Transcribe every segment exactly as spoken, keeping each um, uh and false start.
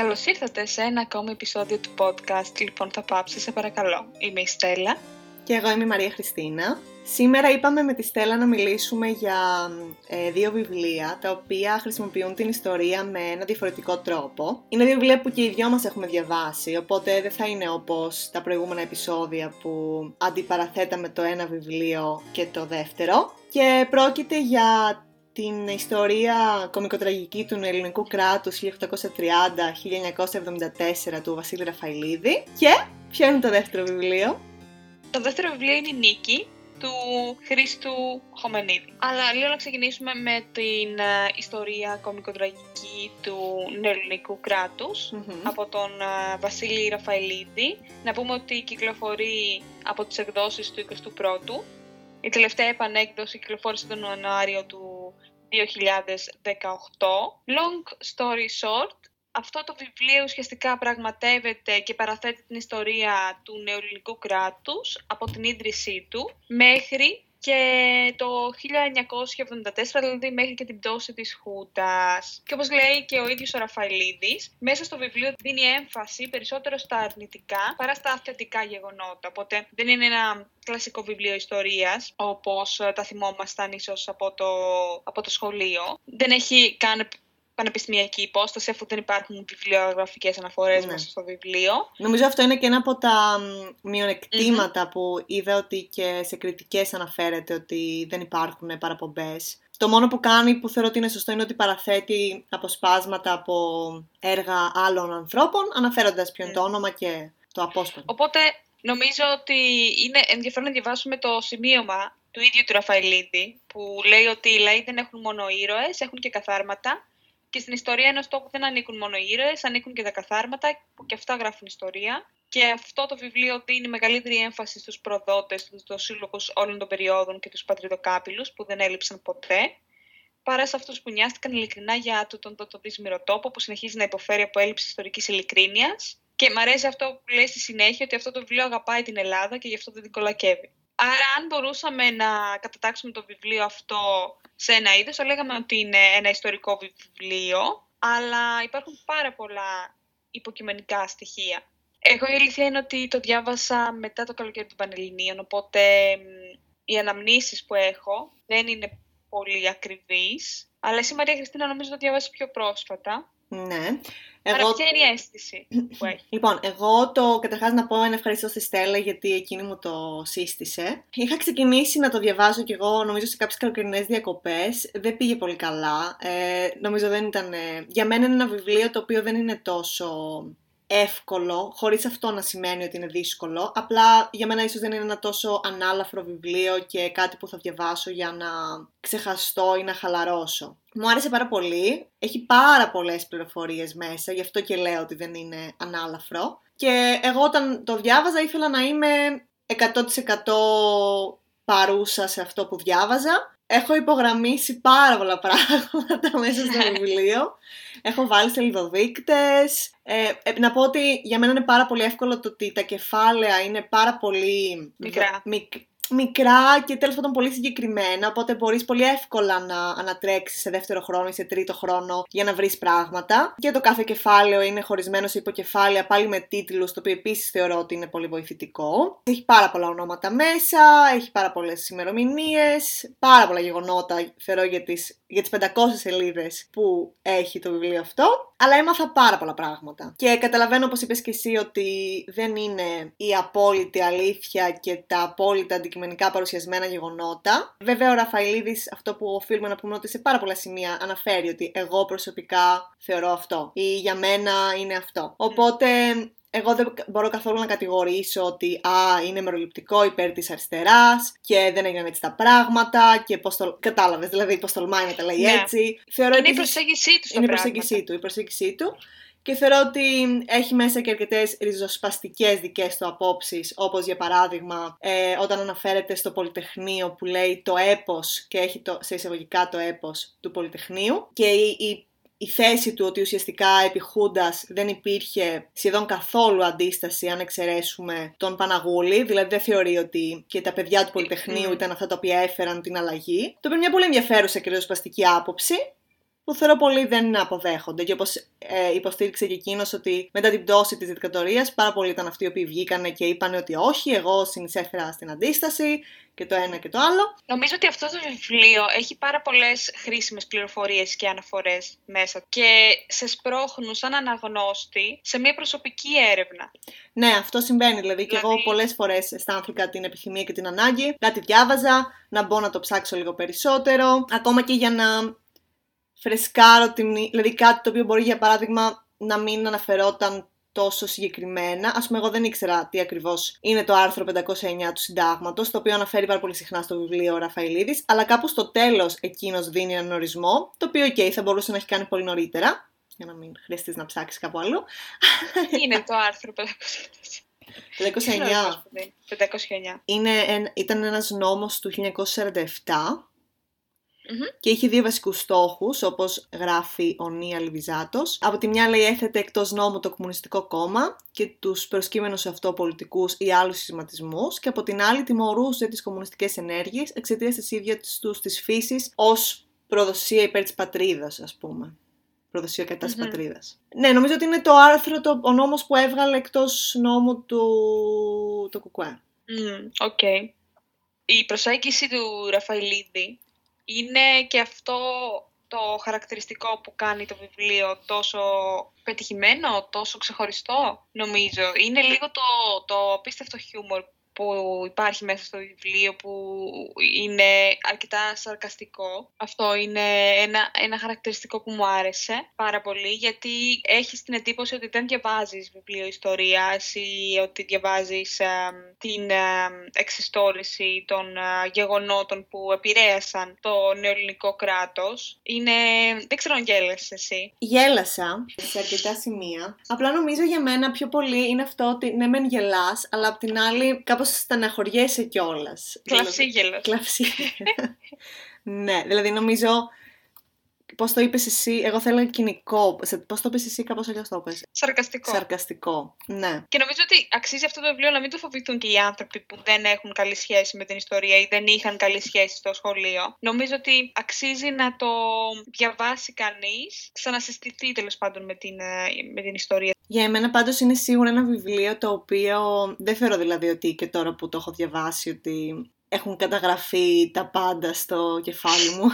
Καλώς ήρθατε σε ένα ακόμη επεισόδιο του podcast. Λοιπόν, θα πάψω, σε παρακαλώ. Είμαι η Στέλλα. Και εγώ είμαι η Μαρία Χριστίνα. Σήμερα είπαμε με τη Στέλλα να μιλήσουμε για ε, δύο βιβλία, τα οποία χρησιμοποιούν την ιστορία με ένα διαφορετικό τρόπο. Είναι δύο βιβλία που και οι δυο μας έχουμε διαβάσει, οπότε δεν θα είναι όπως τα προηγούμενα επεισόδια που αντιπαραθέταμε το ένα βιβλίο και το δεύτερο. Και πρόκειται για την ιστορία κομικοτραγική του ελληνικού κράτους χίλια οκτακόσια τριάντα με χίλια εννιακόσια εβδομήντα τέσσερα του Βασίλη Ραφαηλίδη. Και ποιο είναι το δεύτερο βιβλίο? Το δεύτερο βιβλίο είναι η Νίκη του Χρήστου Χωμενίδη. Αλλά λέω να ξεκινήσουμε με την uh, ιστορία κομικοτραγική του νεοελληνικού κράτους mm-hmm. από τον uh, Βασίλη Ραφαηλίδη. Να πούμε ότι κυκλοφορεί από τις εκδόσεις του εικοστού πρώτου. Η τελευταία επανέκδοση κυκλοφόρησε τον Ιανουάριο του δύο χιλιάδες δεκαοκτώ. Long story short, αυτό το βιβλίο ουσιαστικά πραγματεύεται και παραθέτει την ιστορία του νεοελληνικού κράτους από την ίδρυσή του μέχρι και το χίλια εννιακόσια εβδομήντα τέσσερα, δηλαδή μέχρι και την πτώση της Χούντας. Και όπως λέει και ο ίδιος ο Ραφαηλίδης, μέσα στο βιβλίο δίνει έμφαση περισσότερο στα αρνητικά παρά στα θετικά γεγονότα. Οπότε δεν είναι ένα κλασικό βιβλίο ιστορίας, όπως τα θυμόμασταν ίσως από το, από το σχολείο. Δεν έχει καν πανεπιστημιακή υπόσταση, αφού δεν υπάρχουν βιβλιογραφικές αναφορές ναι. μέσα στο βιβλίο. Νομίζω αυτό είναι και ένα από τα μειονεκτήματα mm-hmm. που είδα ότι και σε κριτικές αναφέρεται ότι δεν υπάρχουν παραπομπές. Το μόνο που κάνει, που θεωρώ ότι είναι σωστό, είναι ότι παραθέτει αποσπάσματα από έργα άλλων ανθρώπων, αναφέροντας ποιο είναι mm. το όνομα και το απόσπασμα. Οπότε νομίζω ότι είναι ενδιαφέρον να διαβάσουμε το σημείωμα του ίδιου του Ραφαηλίδη, που λέει ότι οι λαοί δεν έχουν μόνο ήρωες, έχουν και καθάρματα. Και στην ιστορία ενός τόπου δεν ανήκουν μόνο οι ήρωες, ανήκουν και τα καθάρματα που και αυτά γράφουν ιστορία. Και αυτό το βιβλίο δίνει μεγαλύτερη έμφαση στους προδότες, στους σύλλογους όλων των περιόδων και τους πατριδοκάπηλους που δεν έλειψαν ποτέ, παρά σε αυτούς που νοιάστηκαν ειλικρινά για τον δύσμηρο τόπο που συνεχίζει να υποφέρει από έλλειψη ιστορικής ειλικρίνειας. Και μ' αρέσει αυτό που λέει στη συνέχεια, ότι αυτό το βιβλίο αγαπάει την Ελλάδα και γι' αυτό δεν την κολακεύει. Άρα, αν μπορούσαμε να κατατάξουμε το βιβλίο αυτό σε ένα είδος, θα λέγαμε ότι είναι ένα ιστορικό βιβλίο, αλλά υπάρχουν πάρα πολλά υποκειμενικά στοιχεία. Εγώ η αλήθεια είναι ότι το διάβασα μετά το καλοκαίρι των Πανελληνίων, οπότε οι αναμνήσεις που έχω δεν είναι πολύ ακριβείς. Αλλά εσύ, Μαρία Χριστίνα, νομίζω το διάβασες πιο πρόσφατα. Ναι. Εγώ... Άρα ποια είναι η αίσθηση που έχει? Λοιπόν, εγώ το καταρχάς να πω ένα ευχαριστώ στη Στέλλα, γιατί εκείνη μου το σύστησε. Είχα ξεκινήσει να το διαβάζω κι εγώ, νομίζω σε κάποιες καλοκαιρινές διακοπές. Δεν πήγε πολύ καλά. Ε, νομίζω δεν ήταν... Για μένα είναι ένα βιβλίο το οποίο δεν είναι τόσο εύκολο, χωρίς αυτό να σημαίνει ότι είναι δύσκολο. Απλά για μένα ίσως δεν είναι ένα τόσο ανάλαφρο βιβλίο και κάτι που θα διαβάσω για να ξεχαστώ ή να χαλαρώσω. Μου άρεσε πάρα πολύ, έχει πάρα πολλές πληροφορίες μέσα, γι' αυτό και λέω ότι δεν είναι ανάλαφρο. Και εγώ όταν το διάβαζα ήθελα να είμαι εκατό τοις εκατό παρούσα σε αυτό που διάβαζα. Έχω υπογραμμίσει πάρα πολλά πράγματα μέσα στο βιβλίο. Έχω βάλει σελιδοδείκτες. Ε, να πω ότι για μένα είναι πάρα πολύ εύκολο το ότι τα κεφάλαια είναι πάρα πολύ μικρά, μικ, μικρά και τέλος πάντων πολύ συγκεκριμένα. Οπότε μπορείς πολύ εύκολα να ανατρέξεις σε δεύτερο χρόνο ή σε τρίτο χρόνο για να βρεις πράγματα. Και το κάθε κεφάλαιο είναι χωρισμένο σε υποκεφάλαια, πάλι με τίτλους, το οποίο επίσης θεωρώ ότι είναι πολύ βοηθητικό. Έχει πάρα πολλά ονόματα μέσα, έχει πάρα πολλές ημερομηνίες, πάρα πολλά γεγονότα θεωρώ για τις... για τις πεντακόσιες σελίδες που έχει το βιβλίο αυτό, αλλά έμαθα πάρα πολλά πράγματα. Και καταλαβαίνω, όπως είπες και εσύ, ότι δεν είναι η απόλυτη αλήθεια και τα απόλυτα αντικειμενικά παρουσιασμένα γεγονότα. Βέβαια, ο Ραφαηλίδης, αυτό που οφείλουμε να πούμε, ότι σε πάρα πολλά σημεία αναφέρει ότι εγώ προσωπικά θεωρώ αυτό ή για μένα είναι αυτό. Οπότε... εγώ δεν μπορώ καθόλου να κατηγορήσω ότι α, είναι μεροληπτικό υπέρ της αριστεράς και δεν έγιναν έτσι τα πράγματα και πώς το... Κατάλαβες, δηλαδή πώς τολμάει να τα λέει yeah. έτσι. Θεωρώ είναι ότι... η προσέγγιση του είναι η προσέγγιση του, η προσέγγιση του. Και θεωρώ ότι έχει μέσα και αρκετές ριζοσπαστικές δικές του απόψεις, όπως για παράδειγμα ε, όταν αναφέρεται στο Πολυτεχνείο που λέει το έπος και έχει το, σε εισαγωγικά το έπος του Πολυτεχνείου και η, η Η θέση του ότι ουσιαστικά επί Χούντας δεν υπήρχε σχεδόν καθόλου αντίσταση, αν εξαιρέσουμε τον Παναγούλη, δηλαδή δεν θεωρεί ότι και τα παιδιά του Πολυτεχνείου ήταν αυτά τα οποία έφεραν την αλλαγή. Το οποίο είναι μια πολύ ενδιαφέρουσα και ριζοσπαστική άποψη, που θεωρώ πολλοί δεν αποδέχονται. Και όπως ε, υποστήριξε και εκείνος ότι μετά την πτώση της δικτατορίας, πάρα πολλοί ήταν αυτοί οι οποίοι βγήκανε και είπαν ότι όχι, εγώ συνεισέφερα στην αντίσταση και το ένα και το άλλο. Νομίζω ότι αυτό το βιβλίο έχει πάρα πολλές χρήσιμες πληροφορίες και αναφορές μέσα και σε σπρώχνουν σαν αναγνώστη σε μια προσωπική έρευνα. Ναι, αυτό συμβαίνει. Δηλαδή, δηλαδή... και εγώ πολλές φορές αισθάνθηκα την επιθυμία και την ανάγκη. Κάτι διάβαζα, να μπω να το ψάξω λίγο περισσότερο. Ακόμα και για να φρεσκάρω την. Δηλαδή, κάτι το οποίο μπορεί για παράδειγμα να μην αναφερόταν τόσο συγκεκριμένα. Ας πούμε, εγώ δεν ήξερα τι ακριβώς είναι το άρθρο πεντακόσια εννιά του Συντάγματος, το οποίο αναφέρει πάρα πολύ συχνά στο βιβλίο ο Ραφαηλίδης, αλλά κάπου στο τέλος εκείνος δίνει έναν ορισμό, το οποίο, OK, θα μπορούσε να έχει κάνει πολύ νωρίτερα, για να μην χρειαστείς να ψάξεις κάπου αλλού. Είναι το άρθρο πεντακόσια εννιά. πεντακόσια εννιά. πεντακόσια εννιά. Είναι, ήταν ένας νόμος του χίλια εννιακόσια σαράντα επτά. Mm-hmm. Και είχε δύο βασικούς στόχους, όπως γράφει ο Νία Λιβιζάτος. Από τη μια, λέει, έθετε εκτός νόμου το Κομμουνιστικό Κόμμα και τους προσκύμενους σε αυτό πολιτικούς ή άλλους συσματισμούς, και από την άλλη τιμωρούσε τις κομμουνιστικές ενέργειες εξαιτίας της ίδιας τους της φύσης ως προδοσία υπέρ της πατρίδας, ας πούμε. Προδοσία κατά της mm-hmm. πατρίδας. Ναι, νομίζω ότι είναι το άρθρο, το, ο νόμος που έβγαλε εκτός νόμου του το Κουκουέ. Mm, okay. Η προσέγγιση του Ραφαηλίδη είναι και αυτό το χαρακτηριστικό που κάνει το βιβλίο τόσο πετυχημένο, τόσο ξεχωριστό, νομίζω. Είναι λίγο το, το απίστευτο χιούμορ που υπάρχει μέσα στο βιβλίο, που είναι αρκετά σαρκαστικό. Αυτό είναι ένα, ένα χαρακτηριστικό που μου άρεσε πάρα πολύ, γιατί έχεις την εντύπωση ότι δεν διαβάζεις βιβλίο ιστορίας ή ότι διαβάζεις α, την α, εξιστόρηση των α, γεγονότων που επηρέασαν το νεοελληνικό κράτος. Είναι... δεν ξέρω αν γέλασες εσύ. Γέλασα σε αρκετά σημεία. Απλά νομίζω για μένα πιο πολύ είναι αυτό ότι ναι, μεν γελάς, αλλά απ' την άλλη κάπως στεναχωριέσαι κιόλας. Κλαυσίγελος. Κλαυσίγελος. Ναι, δηλαδή νομίζω, πώς το είπες εσύ, εγώ θέλω κοινικό, πώς το είπες εσύ, κάπως αλλιώς το είπες. Σαρκαστικό. Σαρκαστικό, ναι. Και νομίζω ότι αξίζει αυτό το βιβλίο να μην το φοβηθούν και οι άνθρωποι που δεν έχουν καλή σχέση με την ιστορία ή δεν είχαν καλή σχέση στο σχολείο. Νομίζω ότι αξίζει να το διαβάσει κανείς, ξανασυστηθεί τέλος πάντων με την, με την ιστορία. Για εμένα πάντως είναι σίγουρα ένα βιβλίο το οποίο δεν θεωρώ δηλαδή ότι και τώρα που το έχω διαβάσει ότι έχουν καταγραφεί τα πάντα στο κεφάλι μου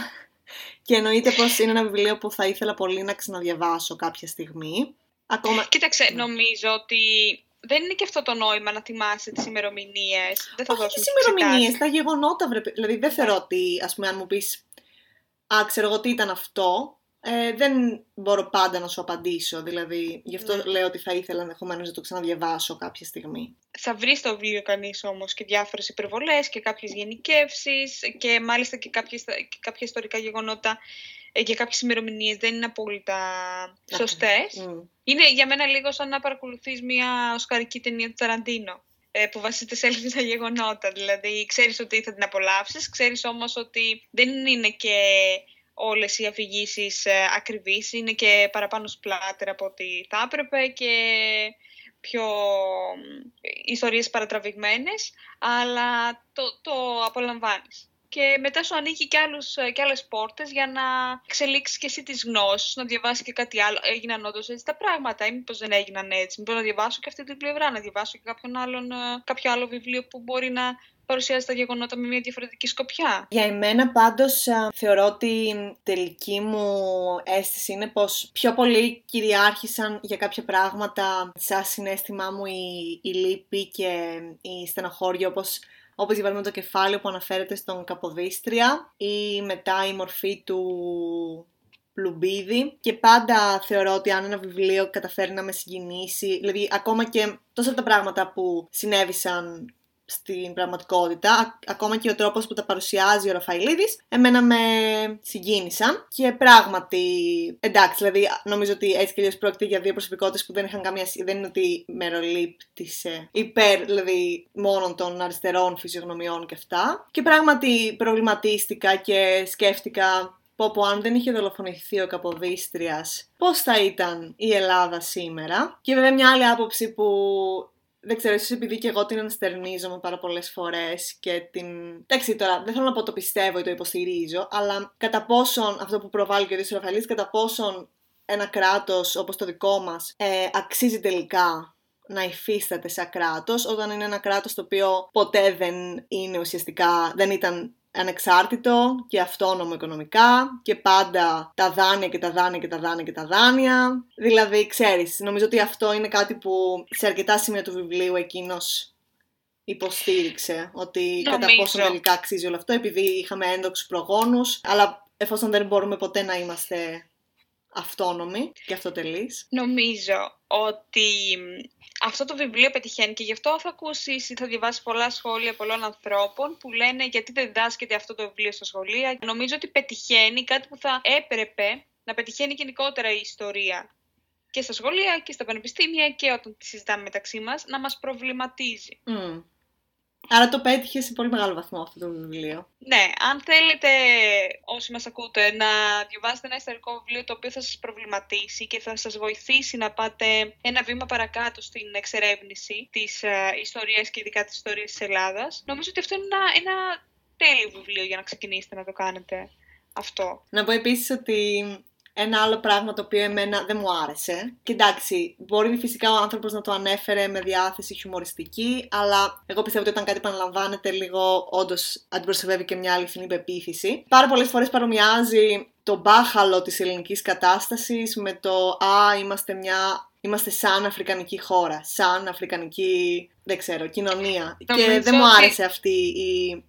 και εννοείται πως είναι ένα βιβλίο που θα ήθελα πολύ να ξαναδιαβάσω κάποια στιγμή. Ακόμα... Κοίταξε, νομίζω ότι δεν είναι και αυτό το νόημα να θυμάσαι τις ημερομηνίες. Δεν θα Όχι τις ημερομηνίες, τα γεγονότα βρε, δηλαδή δεν θεωρώ ότι ας πούμε αν μου πεις «Α, ξέρω εγώ τι ήταν αυτό». Ε, δεν μπορώ πάντα να σου απαντήσω, δηλαδή γι' αυτό ναι. λέω ότι θα ήθελα ενδεχομένως να το ξαναδιαβάσω κάποια στιγμή. Θα βρει στο βιβλίο κανείς όμως και διάφορες υπερβολές και κάποιες γενικεύσεις και μάλιστα και, κάποιες, και κάποια ιστορικά γεγονότα και κάποιες ημερομηνίες δεν είναι απόλυτα σωστές. Mm. Είναι για μένα λίγο σαν να παρακολουθείς μια οσκαρική ταινία του Ταραντίνο, που βασίζεται σε αληθινά γεγονότα. Δηλαδή ξέρεις ότι θα την απολαύσεις, ξέρεις όμως ότι δεν είναι και... όλες οι αφηγήσεις ε, ακριβείς, είναι και παραπάνω σπλάτερα από ό,τι θα έπρεπε και πιο ε, ιστορίες παρατραβηγμένες, αλλά το, το απολαμβάνεις. Και μετά σου ανοίγει και, άλλους, και άλλες πόρτες για να εξελίξεις και εσύ τις γνώσεις, να διαβάσεις και κάτι άλλο. Έγιναν όντως έτσι τα πράγματα ή μήπως δεν έγιναν έτσι. Μήπως να διαβάσω και αυτή την πλευρά, να διαβάσω και κάποιον άλλον, κάποιο άλλο βιβλίο που μπορεί να... παρουσιάζει τα γεγονότα με μια διαφορετική σκοπιά. Για εμένα πάντως α, θεωρώ ότι η τελική μου αίσθηση είναι πως πιο πολύ κυριάρχησαν για κάποια πράγματα σαν συναίσθημά μου η, η λύπη και η στενοχώρια, όπως, όπως για παράδειγμα το κεφάλαιο που αναφέρεται στον Καποδίστρια ή μετά η μορφή του... Λουμπίδι. Και πάντα θεωρώ ότι αν ένα βιβλίο καταφέρει να με συγκινήσει, δηλαδή ακόμα και τόσα από τα πράγματα που συνέβησαν στην πραγματικότητα, ακόμα και ο τρόπος που τα παρουσιάζει ο Ραφαηλίδης, εμένα με συγκίνησαν. Και πράγματι, εντάξει, δηλαδή νομίζω ότι έτσι και αλλιώς πρόκειται για δύο προσωπικότητες που δεν είχαν καμία σχέση, δεν είναι ότι μερολήπτησε υπέρ, δηλαδή, μόνο των αριστερών φυσιογνωμιών και αυτά. Και πράγματι προβληματίστηκα και σκέφτηκα. Πω πω, αν δεν είχε δολοφονηθεί ο Καποδίστριας, πώς θα ήταν η Ελλάδα σήμερα. Και βέβαια μια άλλη άποψη που δεν ξέρω, ίσως επειδή και εγώ την ενστερνίζομαι πάρα πολλές φορές και την. Εντάξει, τώρα δεν θέλω να πω το πιστεύω ή το υποστηρίζω, αλλά κατά πόσον αυτό που προβάλλει και ο Χρήστος Ραφαηλίδης, κατά πόσον ένα κράτος όπως το δικό μας ε, αξίζει τελικά να υφίσταται σαν κράτος, όταν είναι ένα κράτος το οποίο ποτέ δεν είναι ουσιαστικά, δεν ήταν ανεξάρτητο και αυτόνομο οικονομικά και πάντα τα δάνεια και τα δάνεια και τα δάνεια και τα δάνεια. Δηλαδή, ξέρεις, νομίζω ότι αυτό είναι κάτι που σε αρκετά σημεία του βιβλίου εκείνος υποστήριξε, ότι νομίζω. Κατά πόσο τελικά αξίζει όλο αυτό, επειδή είχαμε έντοξους προγόνους, αλλά εφόσον δεν μπορούμε ποτέ να είμαστε αυτόνομοι και αυτοτελείς. Νομίζω ότι αυτό το βιβλίο πετυχαίνει και γι' αυτό θα ακούσεις ή θα διαβάσεις πολλά σχόλια πολλών ανθρώπων που λένε γιατί δεν διδάσκεται αυτό το βιβλίο στα σχολεία. Νομίζω ότι πετυχαίνει κάτι που θα έπρεπε να πετυχαίνει γενικότερα η ιστορία και στα σχολεία και στα πανεπιστήμια και όταν τη συζητάμε μεταξύ μας, να μας προβληματίζει. Mm. Άρα το πέτυχε σε πολύ μεγάλο βαθμό αυτό το βιβλίο. Ναι, αν θέλετε όσοι μας ακούτε να διαβάσετε ένα ιστορικό βιβλίο το οποίο θα σας προβληματίσει και θα σας βοηθήσει να πάτε ένα βήμα παρακάτω στην εξερεύνηση της ε, ιστορίας και ειδικά της ιστορίας της Ελλάδας, νομίζω ότι αυτό είναι ένα, ένα τέλειο βιβλίο για να ξεκινήσετε να το κάνετε αυτό. Να πω επίσης ότι ένα άλλο πράγμα το οποίο εμένα δεν μου άρεσε. Και εντάξει, μπορεί φυσικά ο άνθρωπος να το ανέφερε με διάθεση χιουμοριστική, αλλά εγώ πιστεύω ότι όταν κάτι επαναλαμβάνεται λίγο, όντως αντιπροσωπεύει και μια αληθινή πεποίθηση. Πάρα πολλές φορές παρομοιάζει το μπάχαλο της ελληνικής κατάστασης με το «Α, είμαστε μια... είμαστε σαν αφρικανική χώρα, σαν αφρικανική, δεν ξέρω, κοινωνία». Και δεν μου άρεσε αυτή η...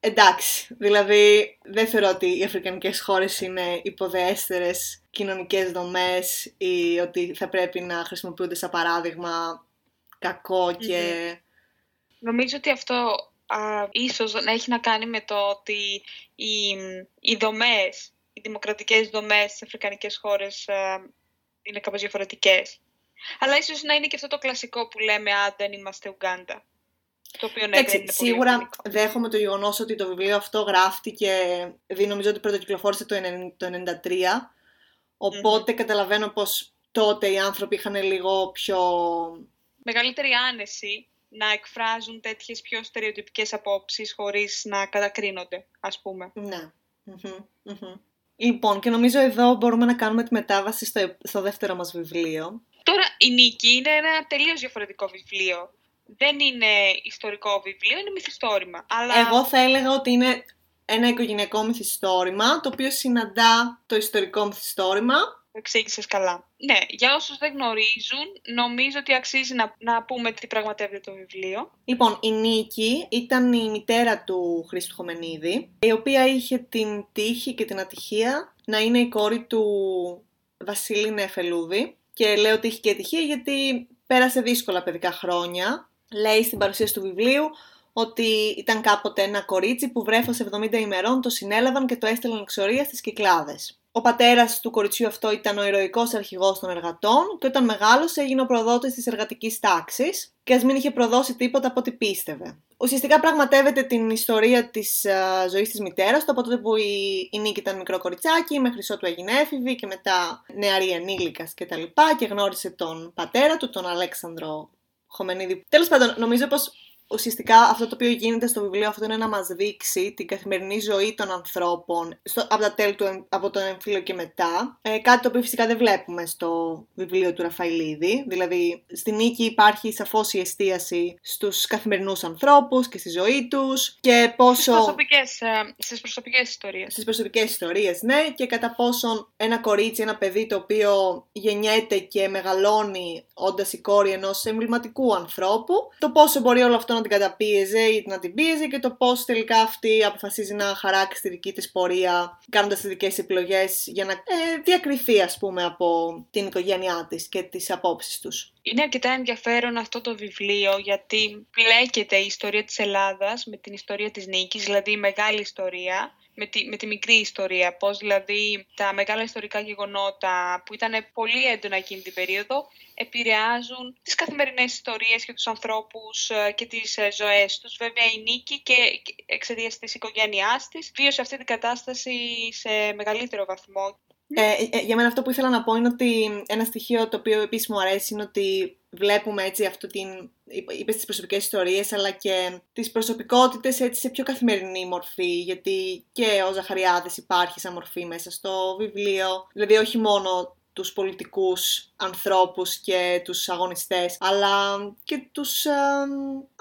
Εντάξει, δηλαδή δεν θεωρώ ότι οι αφρικανικές χώρες είναι υποδεέστερες κοινωνικές δομές ή ότι θα πρέπει να χρησιμοποιούνται σαν παράδειγμα κακό και... Mm-hmm. Νομίζω ότι αυτό α, ίσως να έχει να κάνει με το ότι οι, οι δομές, οι δημοκρατικές δομές στις αφρικανικές χώρες α, είναι κάπως διαφορετικές. Αλλά ίσως να είναι και αυτό το κλασικό που λέμε «Α, δεν είμαστε Ουγκάντα». Το οποίο ναι, Λέξε, σίγουρα εθνικό. Δέχομαι το γεγονός ότι το βιβλίο αυτό γράφτηκε, νομίζω ότι πρώτο κυκλοφόρησε το χίλια εννιακόσια ενενήντα τρία, οπότε mm-hmm. καταλαβαίνω πως τότε οι άνθρωποι είχαν λίγο πιο... μεγαλύτερη άνεση να εκφράζουν τέτοιες πιο στερεοτυπικές απόψεις χωρίς να κατακρίνονται, ας πούμε. Ναι. Mm-hmm. Mm-hmm. Λοιπόν, και νομίζω εδώ μπορούμε να κάνουμε τη μετάβαση στο, στο δεύτερο μας βιβλίο. Τώρα, η Νίκη είναι ένα τελείως διαφορετικό βιβλίο. Δεν είναι ιστορικό βιβλίο, είναι μυθιστόρημα. Αλλά... εγώ θα έλεγα ότι είναι ένα οικογενειακό μυθιστόρημα, το οποίο συναντά το ιστορικό μυθιστόρημα. Το εξήγησες καλά. Ναι, για όσους δεν γνωρίζουν, νομίζω ότι αξίζει να, να πούμε τι πραγματεύεται το βιβλίο. Λοιπόν, η Νίκη ήταν η μητέρα του Χρήστου Χωμενίδη, η οποία είχε την τύχη και την ατυχία να είναι η κόρη του Βασίλη Νεφελούδη. Και λέω τύχη και ατυχία γιατί πέρασε δύσκολα παιδικά χρόνια. Λέει στην παρουσίαση του βιβλίου ότι ήταν κάποτε ένα κορίτσι που βρέφος εβδομήντα ημερών το συνέλαβαν και το έστελαν εξορία στις Κυκλάδες. Ο πατέρας του κοριτσιού αυτό ήταν ο ηρωικός αρχηγός των εργατών και όταν μεγάλωσε έγινε ο προδότης της εργατικής τάξης και ας μην είχε προδώσει τίποτα από ό,τι πίστευε. Ουσιαστικά πραγματεύεται την ιστορία της α, ζωής της μητέρας του από τότε που η, η Νίκη ήταν μικρό κοριτσάκι μέχρι ότου έγινε έφηβη και μετά νεαρή ενήλικας και τα λοιπά και γνώρισε τον πατέρα του, τον Αλέξανδρο Χωμενίδη. Τέλος πάντων, νομίζω πως ουσιαστικά αυτό το οποίο γίνεται στο βιβλίο αυτό είναι να μας δείξει την καθημερινή ζωή των ανθρώπων στο, από τα τέλη του, από τον εμφύλιο και μετά. Ε, κάτι το οποίο φυσικά δεν βλέπουμε στο βιβλίο του Ραφαηλίδη. Δηλαδή, στη Νίκη υπάρχει σαφώς η εστίαση στους καθημερινούς ανθρώπους και στη ζωή τους και πόσο... στις προσωπικές, ε, στις προσωπικές ιστορίες. Στις προσωπικές ιστορίες, ναι. Και κατά πόσον ένα κορίτσι, ένα παιδί το οποίο γεννιέται και μεγαλώνει όντας η κόρη ενός εμβληματικού ανθρώπου, το πόσο μπορεί όλο αυτό να την καταπίεζε ή να την πίεζε και το πώς τελικά αυτή αποφασίζει να χαράξει τη δική της πορεία κάνοντας τις δικές επιλογές για να ε, διακριθεί ας πούμε από την οικογένειά της και τις απόψεις τους. Είναι αρκετά ενδιαφέρον αυτό το βιβλίο γιατί πλέκεται η ιστορία της Ελλάδας με την ιστορία της Νίκης, δηλαδή η μεγάλη ιστορία με τη, με τη μικρή ιστορία, πώς δηλαδή τα μεγάλα ιστορικά γεγονότα που ήταν πολύ έντονα εκείνη την περίοδο επηρεάζουν τις καθημερινές ιστορίες και τους ανθρώπους και τις ζωές τους. Βέβαια η Νίκη και εξαιτίας της οικογένειάς της βίωσε αυτή την κατάσταση σε μεγαλύτερο βαθμό. Ε, για μένα αυτό που ήθελα να πω είναι ότι ένα στοιχείο το οποίο επίσης μου αρέσει είναι ότι βλέπουμε έτσι αυτή την, είπες τις προσωπικές ιστορίες, αλλά και τις προσωπικότητες έτσι σε πιο καθημερινή μορφή, γιατί και ο Ζαχαριάδης υπάρχει σαν μορφή μέσα στο βιβλίο, δηλαδή όχι μόνο τους πολιτικούς ανθρώπους και τους αγωνιστές, αλλά και τους, ε,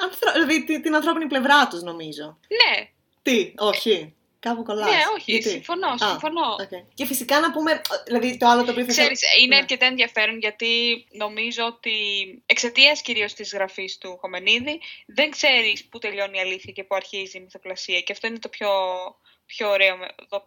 ανθρω... δηλαδή, την, την ανθρώπινη πλευρά τους, νομίζω. Ναι. Τι, όχι. Κάπου κολλάς. Ναι, όχι, γιατί? συμφωνώ, Α, συμφωνώ. Okay. Και φυσικά να πούμε, δηλαδή το άλλο το οποίο... Ξέρεις, θα... είναι ναι. αρκετά ενδιαφέρον, γιατί νομίζω ότι εξαιτίας κυρίως της γραφής του Χωμενίδη, δεν ξέρεις πού τελειώνει η αλήθεια και πού αρχίζει η μυθοπλασία, και αυτό είναι το πιο... Πιο ωραίο,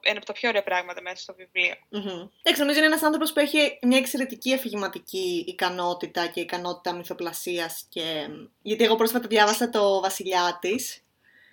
ένα από τα πιο ωραία πράγματα μέσα στο βιβλίο. Mm-hmm. Εντάξει, νομίζω είναι ένας άνθρωπος που έχει μια εξαιρετική αφηγηματική ικανότητα και ικανότητα μυθοπλασίας. Και... γιατί εγώ πρόσφατα διάβασα το Βασιλιά της,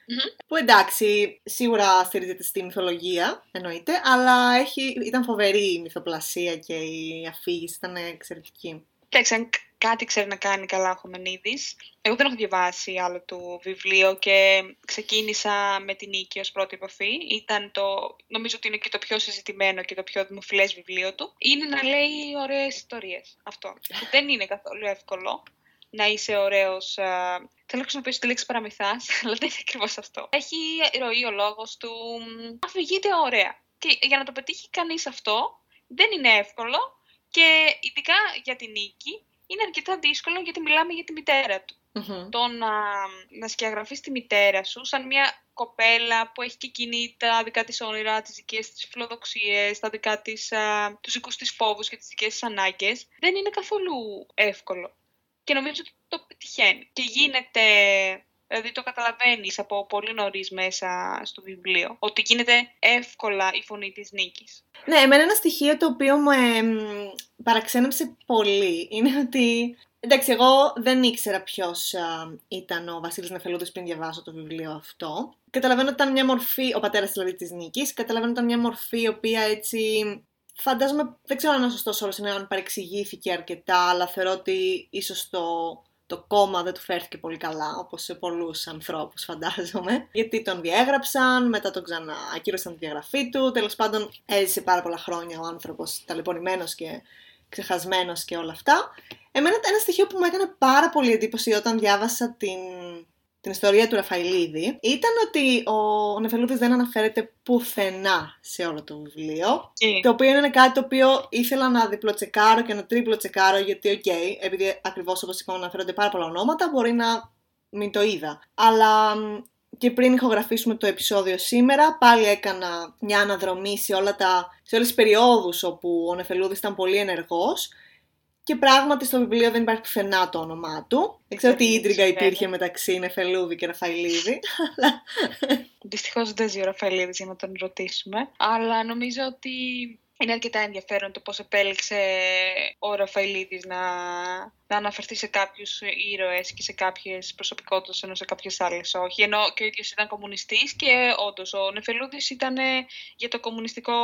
mm-hmm. που εντάξει, σίγουρα στηρίζεται στη μυθολογία, εννοείται, αλλά έχει... ήταν φοβερή η μυθοπλασία και η αφήγηση, ήταν εξαιρετική. Εντάξει, αν κάτι ξέρει να κάνει καλά ο Χωμενίδης. Εγώ δεν έχω διαβάσει άλλο του βιβλίο και ξεκίνησα με την Νίκη ως πρώτη επαφή. Ήταν το, νομίζω ότι είναι και το πιο συζητημένο και το πιο δημοφιλές βιβλίο του. Είναι να λέει ωραίες ιστορίες. Αυτό. Που δεν είναι καθόλου εύκολο να είσαι ωραίος. Α, θέλω να χρησιμοποιήσω τη λέξη παραμυθάς, αλλά δεν είναι ακριβώς αυτό. Έχει ροή ο λόγος του. Αφηγείται ωραία. Και για να το πετύχει κανείς αυτό, δεν είναι εύκολο. Και ειδικά για την Νίκη, είναι αρκετά δύσκολο, γιατί μιλάμε για τη μητέρα του. Mm-hmm. Το να, να σκιαγραφείς τη μητέρα σου σαν μια κοπέλα που έχει και εκείνη τα δικά της όνειρα, τις δικές της φιλοδοξίες, τα δικά της, α, τους δικούς της φόβους και τις δικές της ανάγκες, δεν είναι καθόλου εύκολο. Και νομίζω ότι το πετυχαίνει. Και γίνεται, δηλαδή το καταλαβαίνεις από πολύ νωρίς μέσα στο βιβλίο, ότι γίνεται εύκολα η φωνή της Νίκης. Ναι, εμένα ένα στοιχείο το οποίο με παραξένεψε πολύ είναι ότι... εντάξει, εγώ δεν ήξερα ποιος α, ήταν ο Βασίλης Νεφελούδης πριν διαβάσω το βιβλίο αυτό. Καταλαβαίνω ότι ήταν μια μορφή, ο πατέρας δηλαδή της Νίκης, καταλαβαίνω ότι ήταν μια μορφή η οποία έτσι... φαντάζομαι, δεν ξέρω αν είναι σωστός όρος, είναι αν παρεξηγήθηκε αρκετά, αλλά θεωρώ ότι ίσως το... το κόμμα δεν του φέρθηκε πολύ καλά, όπως σε πολλούς ανθρώπους φαντάζομαι. Γιατί τον διέγραψαν, μετά τον ξανά ακύρωσαν τη διαγραφή του. Τέλος πάντων έζησε πάρα πολλά χρόνια ο άνθρωπος ταλαιπωρημένος και ξεχασμένος και όλα αυτά. Εμένα ένα στοιχείο που μου έκανε πάρα πολύ εντύπωση όταν διάβασα την, την ιστορία του Ραφαηλίδη ήταν ότι ο Νεφελούδης δεν αναφέρεται πουθενά σε όλο το βιβλίο. Mm. Το οποίο είναι κάτι το οποίο ήθελα να διπλοτσεκάρω και να τριπλοτσεκάρω, γιατί οκ, okay, επειδή ακριβώς όπως είπαμε αναφέρονται πάρα πολλά ονόματα, μπορεί να μην το είδα. Αλλά και πριν ηχογραφήσουμε το επεισόδιο σήμερα, πάλι έκανα μια αναδρομή σε, όλα τα, σε όλες τις περιόδους όπου ο Νεφελούδης ήταν πολύ ενεργός. Και πράγματι στο βιβλίο δεν υπάρχει πουθενά το όνομά του. Δεν ξέρω τι ίντριγκα υπήρχε μεταξύ Νεφελούδη και Ραφαηλίδη. Δυστυχώς δεν ζει ο Ραφαηλίδης για να τον ρωτήσουμε. Αλλά νομίζω ότι είναι αρκετά ενδιαφέρον το πώς επέλεξε ο Ραφαηλίδης να, να αναφερθεί σε κάποιους ήρωες και σε κάποιες προσωπικότητες, ενώ σε κάποιες άλλες όχι. Ενώ και ο ίδιος ήταν κομμουνιστής και όντως ο Νεφελούδης ήταν για το κομμουνιστικό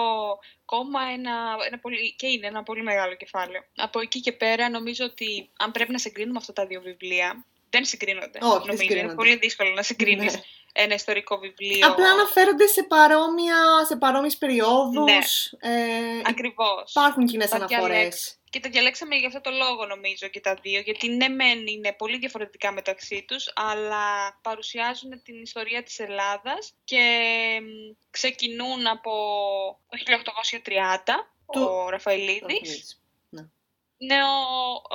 κόμμα ένα, ένα πολύ, και είναι ένα πολύ μεγάλο κεφάλαιο. Από εκεί και πέρα νομίζω ότι αν πρέπει να συγκρίνουμε αυτά τα δύο βιβλία, δεν συγκρίνονται. Όχι, νομίζω. Συγκρίνονται. Είναι πολύ δύσκολο να συγκρίνεις. Ναι. Ένα ιστορικό βιβλίο. Απλά αναφέρονται σε, σε παρόμοιες περιόδους. Ναι, ε, ακριβώς. Υπάρχουν κοινές αναφορές. Και τα διαλέξαμε για αυτό το λόγο, νομίζω, και τα δύο. Γιατί ναι, μεν είναι πολύ διαφορετικά μεταξύ τους, αλλά παρουσιάζουν την ιστορία της Ελλάδας και ξεκινούν από το χίλια οκτακόσια τριάντα, του... ο Ραφαηλίδης. Νέο,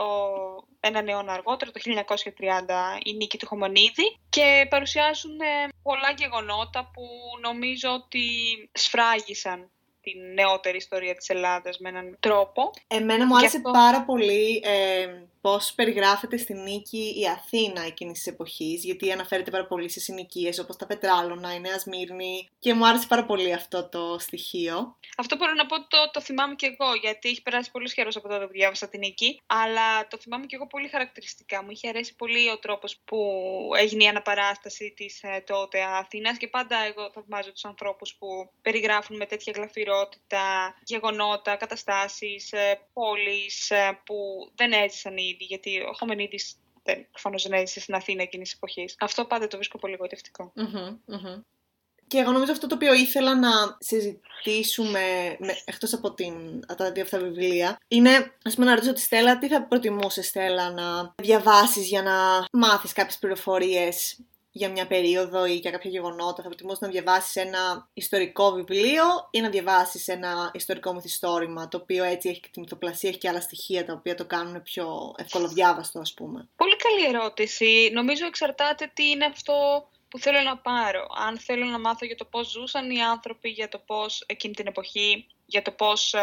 ο, έναν αιώνα αργότερα, το χίλια εννιακόσια τριάντα, η Νίκη του Χωμενίδη, και παρουσιάζουν πολλά γεγονότα που νομίζω ότι σφράγισαν την νεότερη ιστορία της Ελλάδας με έναν τρόπο. Εμένα μου άρεσε αυτό... πάρα πολύ ε, πώς περιγράφεται στη Νίκη η Αθήνα εκείνης της εποχής, γιατί αναφέρεται πάρα πολύ σε συνοικίες όπως τα Πετράλωνα, η Νέα Σμύρνη, και μου άρεσε πάρα πολύ αυτό το στοιχείο. Αυτό μπορώ να πω ότι το, το θυμάμαι και εγώ, γιατί έχει περάσει πολύ καιρός από τότε που διάβασα την Νίκη, αλλά το θυμάμαι και εγώ πολύ χαρακτηριστικά. Μου είχε αρέσει πολύ ο τρόπος που έγινε η αναπαράσταση της ε, τότε Αθήνας, και πάντα εγώ θαυμάζω τους ανθρώπους που περιγράφουν με τέτοια γλαφυρότητα γεγονότα, καταστάσεις, πόλεις που δεν έζησαν ήδη, γιατί ο Χωμενίδης προφανώς δεν έζησε στην Αθήνα εκείνης της εποχής. Αυτό πάντα το βρίσκω πολύ γοητευτικό. Mm-hmm, mm-hmm. Και Και εγώ νομίζω αυτό το οποίο ήθελα να συζητήσουμε, εκτός από την, τα δύο αυτά βιβλία, είναι, ας πούμε, να ρωτήσω τη Στέλλα, τι θα προτιμούσε, Στέλλα, να διαβάσεις για να μάθεις κάποιες πληροφορίες για μια περίοδο ή για κάποια γεγονότα? Θα προτιμούσε να διαβάσεις ένα ιστορικό βιβλίο ή να διαβάσεις ένα ιστορικό μυθιστόρημα, το οποίο έτσι έχει και τη μυθοπλασία, έχει και άλλα στοιχεία τα οποία το κάνουν πιο ευκολοδιάβαστο, ας πούμε? Πολύ καλή ερώτηση. Νομίζω εξαρτάται τι είναι αυτό που θέλω να πάρω. Αν θέλω να μάθω για το πώς ζούσαν οι άνθρωποι, για το πώς εκείνη την εποχή, για το πώς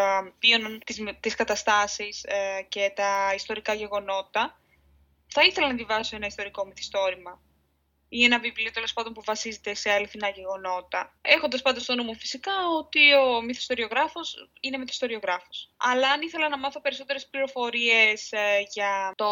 βίωναν τις, τις καταστάσεις ε, και τα ιστορικά γεγονότα, θα ήθελα να διαβάσω ένα ιστορικό μυθιστόρημα ή ένα βιβλίο, τέλος πάντων, που βασίζεται σε αληθινά γεγονότα. Έχοντας πάντως στο νου μου φυσικά ότι ο μυθιστοριογράφος είναι μυθιστοριογράφος. Αλλά αν ήθελα να μάθω περισσότερες πληροφορίες ε, για, το...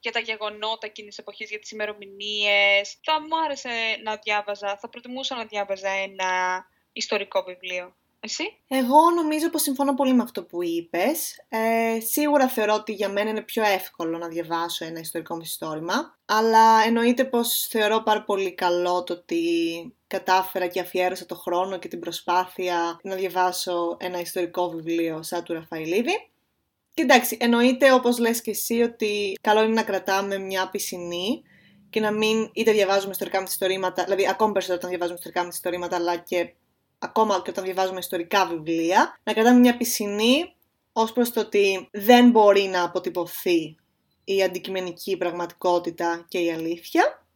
για τα γεγονότα εκείνης εποχής, για τις ημερομηνίες, θα μου άρεσε να διάβαζα, θα προτιμούσα να διάβαζα ένα ιστορικό βιβλίο. Εσύ? Εγώ νομίζω πως συμφωνώ πολύ με αυτό που είπες. Ε, σίγουρα θεωρώ ότι για μένα είναι πιο εύκολο να διαβάσω ένα ιστορικό μυθιστόρημα, αλλά εννοείται πως θεωρώ πάρα πολύ καλό το ότι κατάφερα και αφιέρωσα το χρόνο και την προσπάθεια να διαβάσω ένα ιστορικό βιβλίο σαν του Ραφαηλίδη. Και εντάξει, εννοείται, όπως λες και εσύ, ότι καλό είναι να κρατάμε μια πισινή και να μην είτε διαβάζουμε ιστορικά μυθιστορήματα, δηλαδή ακόμη περισσότερο όταν διαβάζουμε ιστορικά μυθιστορήματα, αλλά και ακόμα και όταν διαβάζουμε ιστορικά βιβλία, να κρατάμε μια πισινή ως προς το ότι δεν μπορεί να αποτυπωθεί η αντικειμενική πραγματικότητα και η αλήθεια,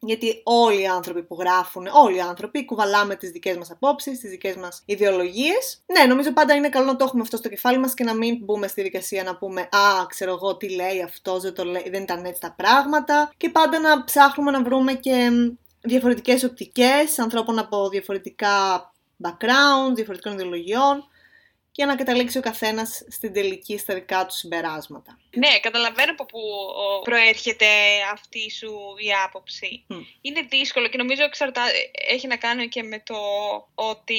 γιατί όλοι οι άνθρωποι που γράφουν, όλοι οι άνθρωποι, κουβαλάμε τις δικές μας απόψεις, τις δικές μας ιδεολογίες. Ναι, νομίζω πάντα είναι καλό να το έχουμε αυτό στο κεφάλι μας και να μην μπούμε στη δικασία να πούμε «Α, ξέρω εγώ τι λέει αυτός, δεν, το λέει, δεν ήταν έτσι τα πράγματα» και πάντα να ψάχνουμε να βρούμε και διαφορετικές οπτικές ανθρώπων από διαφορετικά background, διαφορετικών ιδεολογιών, για να καταλήξει ο καθένας στην τελική στα δικά του συμπεράσματα. Ναι, καταλαβαίνω από πού προέρχεται αυτή σου η άποψη. Mm. Είναι δύσκολο και νομίζω εξαρτά... έχει να κάνει και με το ότι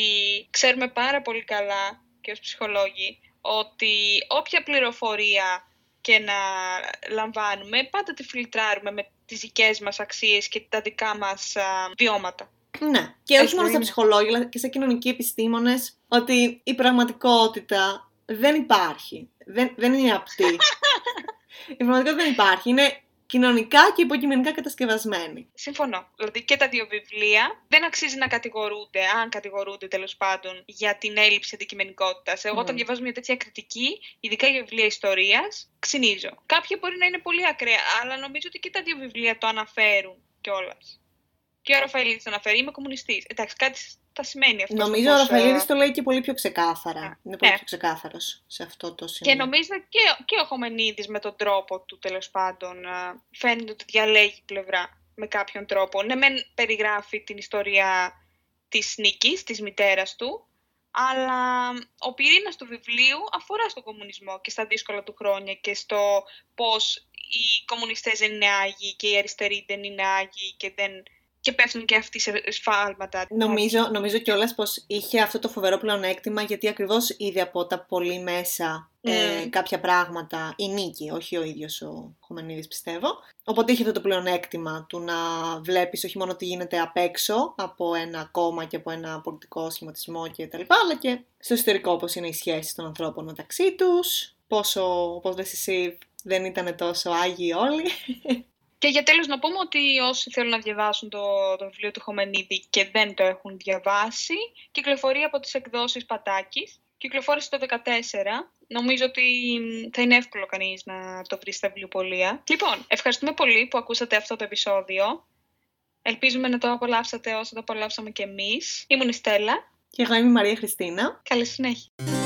ξέρουμε πάρα πολύ καλά και ως ψυχολόγοι ότι όποια πληροφορία και να λαμβάνουμε, πάντα τη φιλτράρουμε με τις δικές μας αξίες και τα δικά μας α, βιώματα. Ναι, και όχι μόνο στα ψυχολόγια, αλλά και σε κοινωνικοί επιστήμονες, ότι η πραγματικότητα δεν υπάρχει. Δεν, δεν είναι απτή. Η πραγματικότητα δεν υπάρχει. Είναι κοινωνικά και υποκειμενικά κατασκευασμένη. Συμφωνώ. Δηλαδή και τα δύο βιβλία δεν αξίζει να κατηγορούνται, αν κατηγορούνται τέλος πάντων, για την έλλειψη αντικειμενικότητας. Εγώ, mm. όταν διαβάζω μια τέτοια κριτική, ειδικά για βιβλία ιστορίας, ξυνίζω. Κάποια μπορεί να είναι πολύ ακραία, αλλά νομίζω ότι και τα δύο βιβλία το αναφέρουν κιόλας. Και ο Ραφαηλίδης το αναφέρει, είμαι κομμουνιστής. Εντάξει, κάτι θα σημαίνει αυτό. Νομίζω ο Ραφαηλίδης το λέει και πολύ πιο ξεκάθαρα. Α, είναι πολύ ναι. πιο ξεκάθαρος σε αυτό το σημείο. Και νομίζω και, και ο Χωμενίδης με τον τρόπο του, τέλος πάντων, φαίνεται ότι διαλέγει πλευρά με κάποιον τρόπο. Ναι, μεν περιγράφει την ιστορία της Νίκης, της μητέρας του, αλλά ο πυρήνας του βιβλίου αφορά στον κομμουνισμό και στα δύσκολα του χρόνια και στο πώς οι κομμουνιστές δεν είναι άγιοι και οι αριστεροί δεν είναι άγιοι και δεν... Και πέφτουν και αυτοί σε σφάλματα. Νομίζω, νομίζω κιόλας πως είχε αυτό το φοβερό πλεονέκτημα, γιατί ακριβώς είδε από τα πολύ μέσα mm. ε, κάποια πράγματα η Νίκη, όχι ο ίδιος ο Χωμενίδης, πιστεύω. Οπότε είχε αυτό το πλεονέκτημα του να βλέπεις όχι μόνο τι γίνεται απ' έξω από ένα κόμμα και από ένα πολιτικό σχηματισμό κτλ., αλλά και στο εσωτερικό πώς είναι οι σχέσεις των ανθρώπων μεταξύ τους, πόσο, όπως λες εσύ, δεν ήταν τόσο άγιοι όλοι. Και για τέλος να πούμε ότι όσοι θέλουν να διαβάσουν το, το βιβλίο του Χωμενίδη και δεν το έχουν διαβάσει, κυκλοφορεί από τις εκδόσεις Πατάκης, κυκλοφόρησε το δύο χιλιάδες δεκατέσσερα. Νομίζω ότι θα είναι εύκολο κανείς να το βρει στα βιβλιοπωλεία. Λοιπόν, ευχαριστούμε πολύ που ακούσατε αυτό το επεισόδιο. Ελπίζουμε να το απολαύσατε όσο το απολαύσαμε κι εμείς. Ήμουν η Στέλλα. Και εγώ είμαι η Μαρία Χριστίνα. Καλή συνέχεια.